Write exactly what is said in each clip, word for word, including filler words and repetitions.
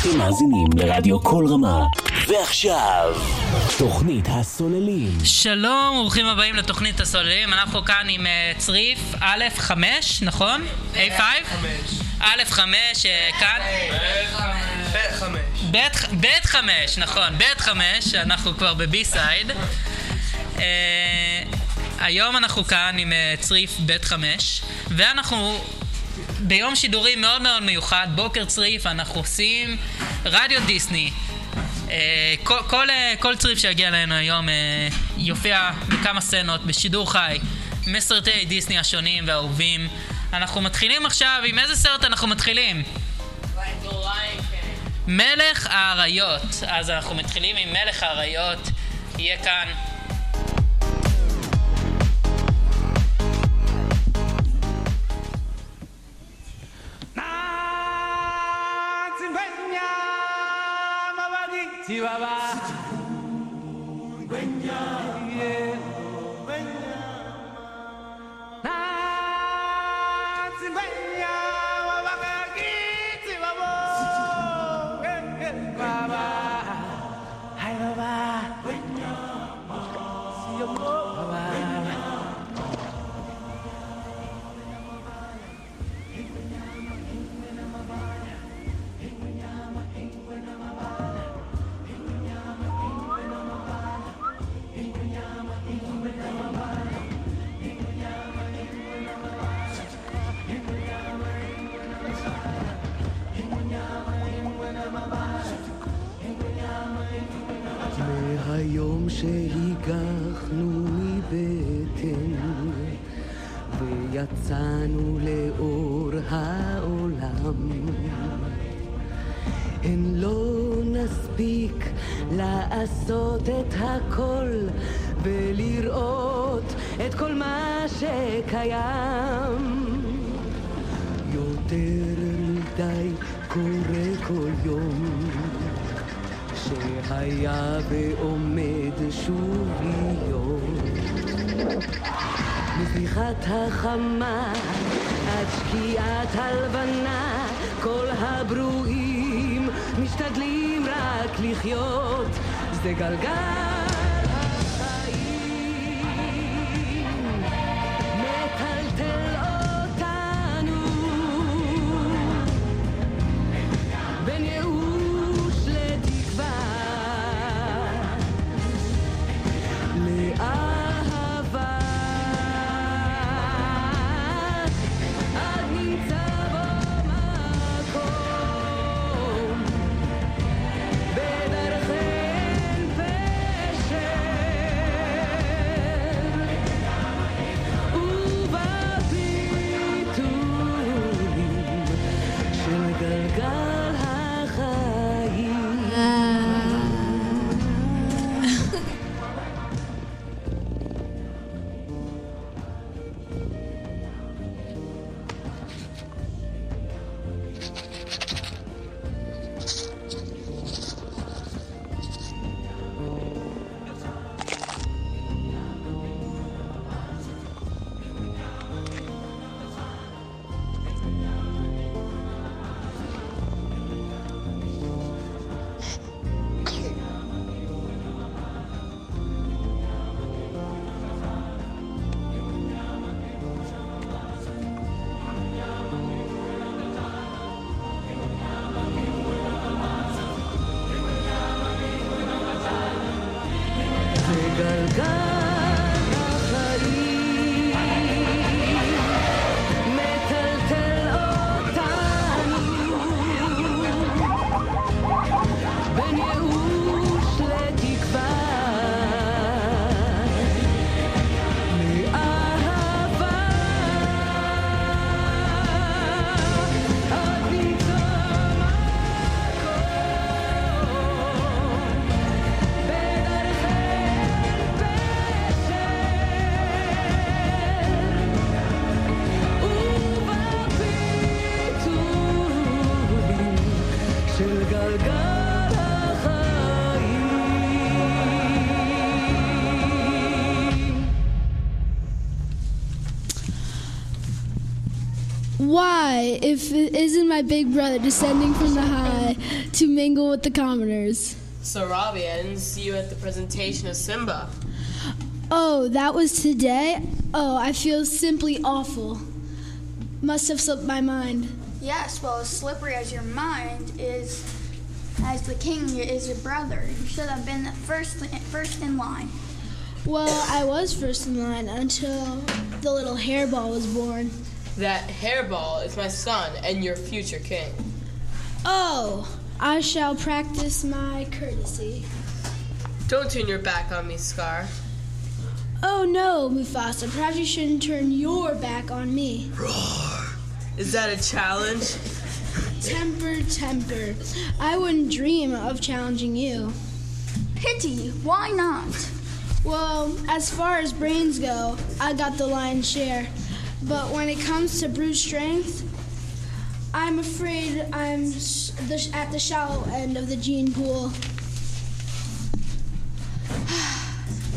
אתם מאזינים לרדיו כל רמה. ועכשיו, תוכנית הסוללים. שלום, ברוכים הבאים לתוכנית הסוללים. אנחנו כאן עם צריף א' חמש, נכון? איי חמש? א' חמש, כאן. ב' חמש, נכון, ב' חמש, אנחנו כבר בבי-סייד. היום אנחנו כאן עם צריף ב' חמש, ואנחנו ביום שידורי מאוד מאוד מיוחד, בוקר צריף, אנחנו עושים רדיו דיסני. כל, כל, כל צריף שיגיע אלינו היום יופיע בכמה סצנות בשידור חי, מסרטי דיסני השונים והאהובים. אנחנו מתחילים עכשיו, עם איזה סרט אנחנו מתחילים? מלך האריות. אז אנחנו מתחילים עם מלך האריות, יהיה כאן. Chihuahua Gwenya Gwenya Na Gwenya Wabaki Chihuahua Baba Hai Baba Gwenya Baba Chihuahua Baba היום שהיקחנו מבטן ויצאנו לאור העולם אין לא נספיק לעשות את הכל ולראות את כל מה שקיים יותר מדי קורה כל יום שהיה ועומד שוב להיות מזריחת החמה עד שקיעת הלבנה כל הברואים משתדלים רק לחיות זה גלגל if it isn't my big brother descending from the high to mingle with the commoners. So, Robbie, I didn't see you at the presentation of Simba. Oh, that was today? Oh, I feel simply awful. Must have slipped my mind. Yes, well, as slippery as your mind is, as the king is your brother. You should have been first, first in line. Well, I was first in line until the little hairball was born. That hairball is my son and your future king. Oh, I shall practice my courtesy. Don't turn your back on me, Scar. Oh, no, Mufasa. Perhaps you shouldn't turn your back on me. Roar. Is that a challenge? Temper, temper. I wouldn't dream of challenging you. Pity. Why not? Well, as far as brains go, I got the lion's share. But when it comes to brute strength, I'm afraid I'm at the shallow end of the gene pool.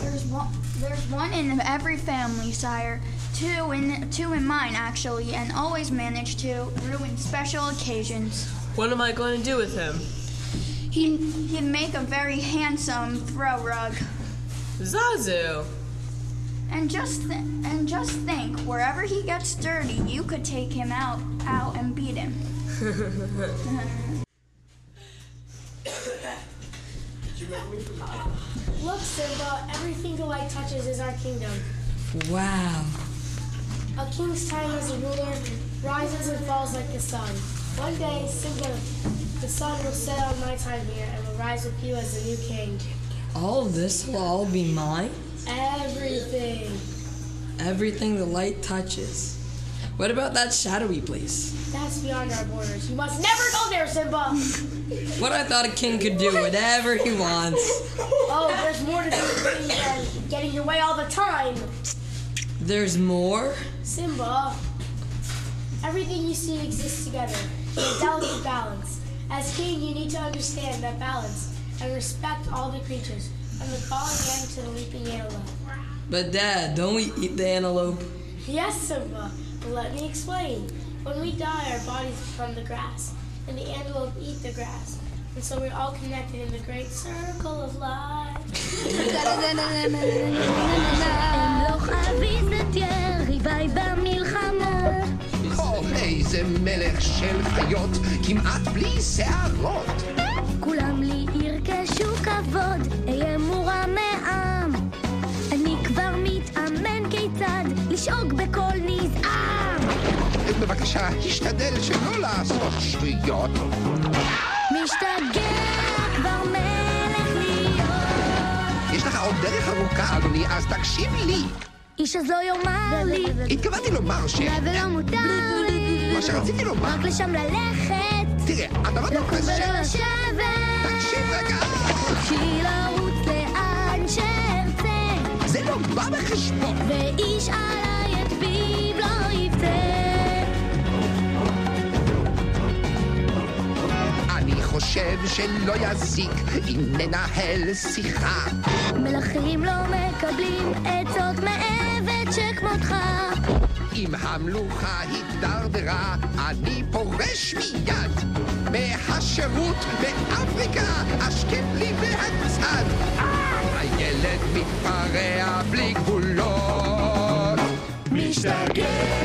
There's one, there's one in every family, sire. Two in, two in mine, actually, and always manage to ruin special occasions. What am I going to do with him? He, he'd make a very handsome throw rug. Zazu! And just th- and just think, wherever he gets dirty, you could take him out, out and beat him. Look, Simba, everything the light touches is our kingdom. Wow. A king's time as a ruler rises and falls like the sun. One day, Simba, the sun will set on my time here and will rise with you as the new king. All this will all be mine? Everything. Everything the light touches. What about that shadowy place? That's beyond our borders. You must never go there, Simba. What I thought a king could do whatever he wants. Oh, there's more to do than getting your way all the time. There's more? Simba, everything you see exists together in a delicate balance. As king, you need to understand that balance and respect all the creatures, from the falling end to the leaping antelope. But Dad, don't we eat the antelope? Yes, Simba, but let me explain. When we die, our bodies become the grass, and the antelope eat the grass. And so we're all connected in the great circle of life. בבקשה, השתדל שלא לעשות שטויות. משתגע כבר מלך להיות. יש לך עוד דרך ארוכה, אדוני, אז תקשיב לי. איש אז לא יאמר לי. התכוונתי לומר ש... אולי ולא מותר לי. מה שרציתי לומר. רק לשם ללכת. תראה, אתה לא תופס ש... לקום ולא לשבת. תקשיב רגע. חופשי לרוץ לאן שארצה. זה לא בא בחשבון. ואיש עליי את פיו לא יפתה. חושב שלא יזיק אם ננהל שיחה. מלכים לא מקבלים עצות מעבד שכמותך. אם המלוכה התדרדרה, אני פורש מיד. מהשירות באפריקה, השקט לי והצד. הילד מתפרע בלי גבולות. משתגע.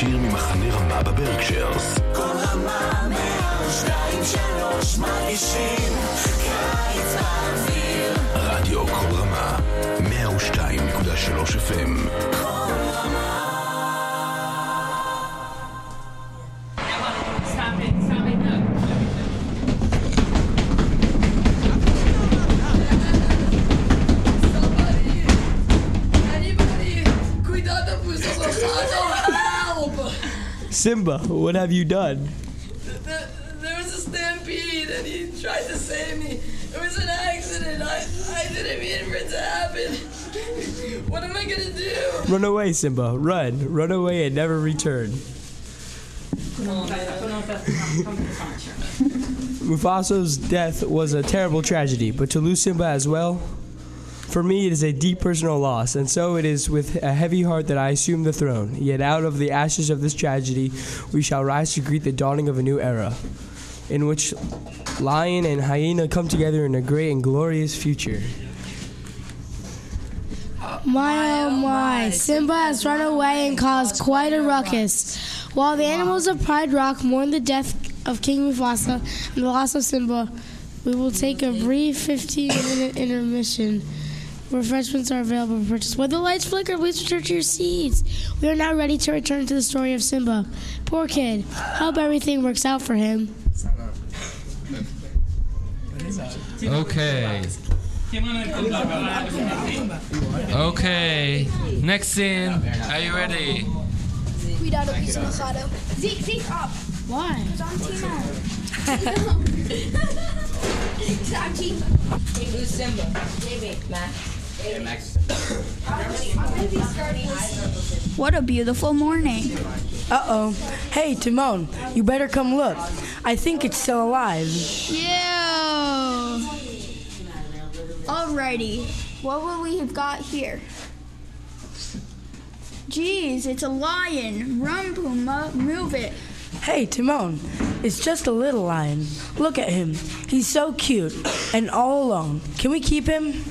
שיר ממחנה רמה בברקשיירס. כל רמה מאה, שתיים, שלוש, מרגישים קיץ באוויר. רדיו כל רמה מאה ושתיים נקודה שלוש אף אם. כל רמה. Simba, what have you done? The, the, there was a stampede and he tried to save me. It was an accident. I, I didn't mean for it to happen. What am I going to do? Run away, Simba. Run. Run away and never return. Mufasa's death was a terrible tragedy, but to lose Simba as well? For me, it is a deep personal loss, and so it is with a heavy heart that I assume the throne. Yet out of the ashes of this tragedy, we shall rise to greet the dawning of a new era, in which lion and hyena come together in a great and glorious future. My, oh my, Simba has run away and caused quite a ruckus. While the animals of Pride Rock mourn the death of King Mufasa and the loss of Simba, we will take a brief fifteen-minute intermission. Refreshments are available for purchase. When the lights flicker, please return to your seats. We are now ready to return to the story of Simba. Poor kid. Hope everything works out for him. Okay. Okay. Next scene. Are you ready? Cuidado, piso mojado. Zeke, Zeke, up. Why? It's on Timon. They lose Simba. They make Max. What a beautiful morning. Uh-oh. Hey, Timon, you better come look. I think it's still alive. Yeah. Alrighty. What will we have got here? Jeez, it's a lion. Run, Pumbaa. Move it. Hey, Timon, it's just a little lion. Look at him. He's so cute and all alone. Can we keep him?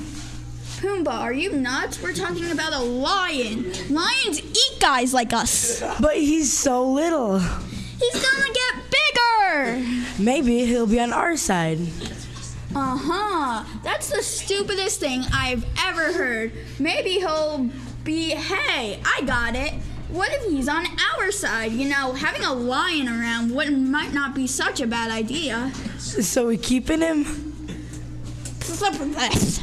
Pumbaa, are you nuts? We're talking about a lion. Lions eat guys like us. But he's so little. He's gonna get bigger. Maybe he'll be on our side. Uh-huh. That's the stupidest thing I've ever heard. Maybe he'll be, hey, I got it. What if he's on our side? You know, having a lion around what might not be such a bad idea. So we keeping him? Up with us.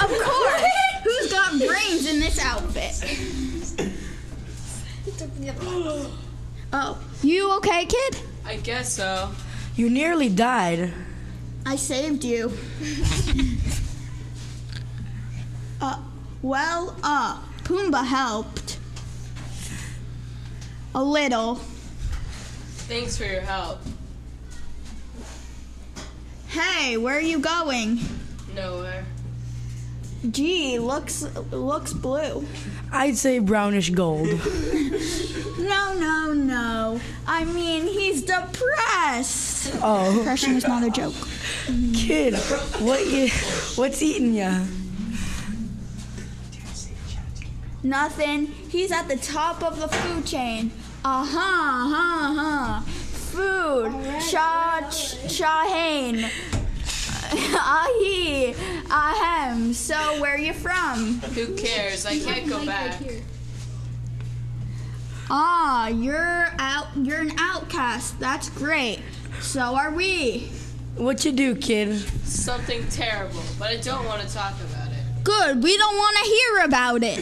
Of course. Who's got brains in this outfit? Oh, you okay, kid? I guess so. You nearly died. I saved you. uh, well, uh, Pumbaa helped. A little. Thanks for your help. Hey, where are you going? Nowhere. Gee, looks looks blue. I'd say brownish gold. No, no, no. I mean, he's depressed. Oh. Depression is not a joke. Kid, what you, what's eating ya? Nothing. He's at the top of the food chain. Uh-huh, uh-huh, uh-huh. Food, right, Shah, Shahane, Ahi, Ahem. So, where are you from? Who cares? I can't go back. Ah, you're out. You're an outcast. That's great. So are we. What you do, kid? Something terrible, but I don't want to talk about it. Good. We don't want to hear about it.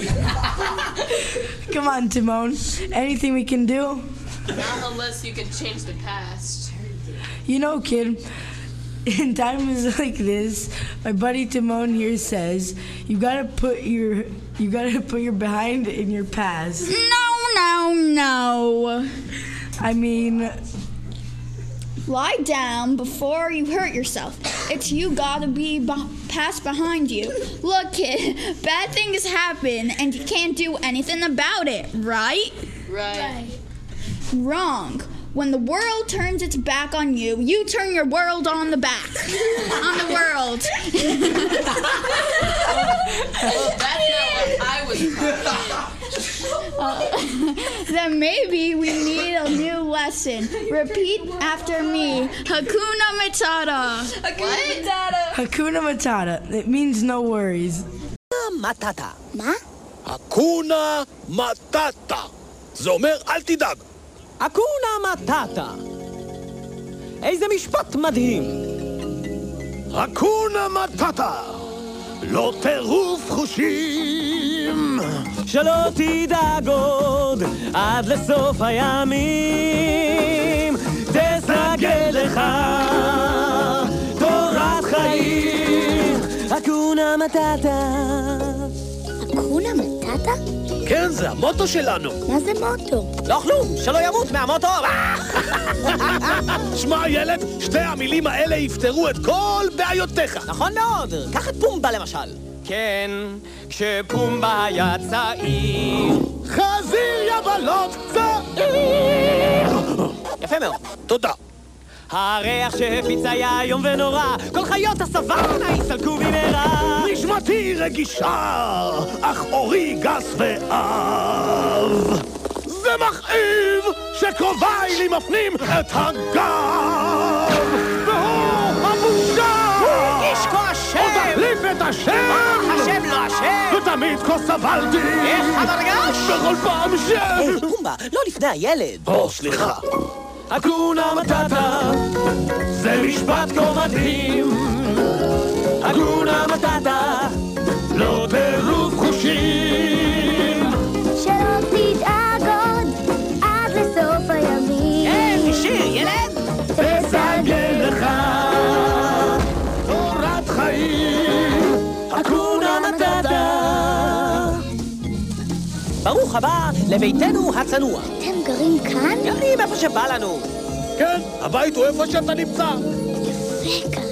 Come on, Timon. Anything we can do? Not unless you can change the past. You know, kid, in times like this, my buddy Timon here says you gotta put your you gotta put your behind in your past. No, no, no. I mean, lie down before you hurt yourself. It's you gotta be be- past behind you. Look, kid, bad things happen, and you can't do anything about it, right? Right. right. Wrong. When the world turns its back on you, you turn your world on the back. On the world. Well, that's not what I was talking about. Uh, then maybe we need a new lesson. Repeat after me. Hakuna Matata. Hakuna what? Matata. Hakuna Matata. It means no worries. Matata. Ma? Hakuna Matata. Zomer al tidag. Hakuna Matata. איזה משפט מדהים! הקונה מטאטה, לא טירוף חושים. שלא תדאג עוד עד לסוף הימים. תסגל לך תורת חיים. הקונה מטאטה. הקונה מטאטה? כן, זה המוטו שלנו. מה זה מוטו? לא כלום, שלא ימות מהמוטו. שמע, ילד, שתי המילים האלה יפתרו את כל בעיותיך. נכון מאוד. קח את פומבה, למשל. כן, כשפומבה היה צעיר. חזיר יבלות צעיר. יפה מאוד. תודה. הריח שהפיץ היה איום ונורא, כל חיות הסוואנה הסתלקו במהרה. נשמתי רגישה, אך אורי גס ואב. זה מכאיב שקרוביי לי מפנים את הגב. והוא הבושה! הוא הרגיש כה אשם! עוד החליף את השם! אך השם לא אשם! ותמיד כה סבלתי! איך המרגש? בכל פעם ש... היי, פומבה, לא לפני הילד! או, סליחה. הקונה מטאטה, זה משפט כה מדהים. הקונה מטאטה, לא טירוף חושים. שלא תדאג עוד עד לסוף הימים. היי, שיר, ילד! תסגל לך תורת חיים. הקונה מטאטה. ברוך הבא לביתנו הצנוע. אתם גרים כאן? גרים איפה שבא לנו. כן, הבית הוא איפה שאתה נמצא. יפה כאן.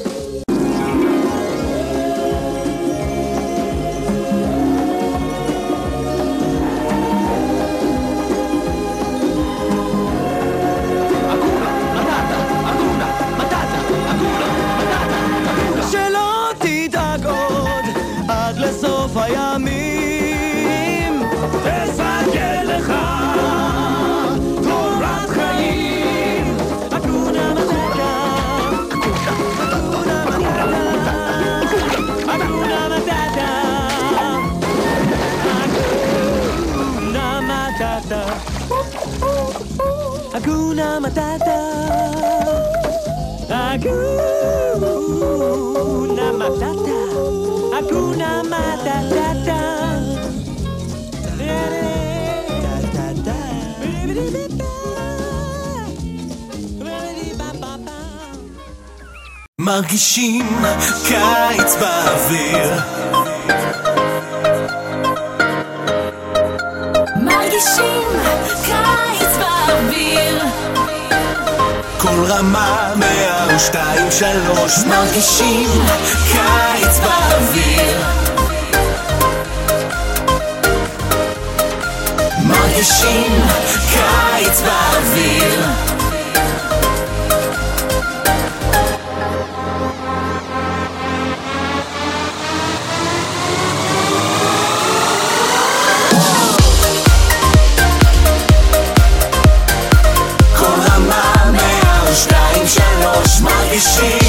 Hakuna Matata. Hakuna Matata. Hakuna Matata. מרגישים קיץ באוויר. מרגישים קיץ באוויר. כל רמה מאה ושתיים שלוש. מרגישים קיץ באוויר. מרגישים קיץ באוויר. She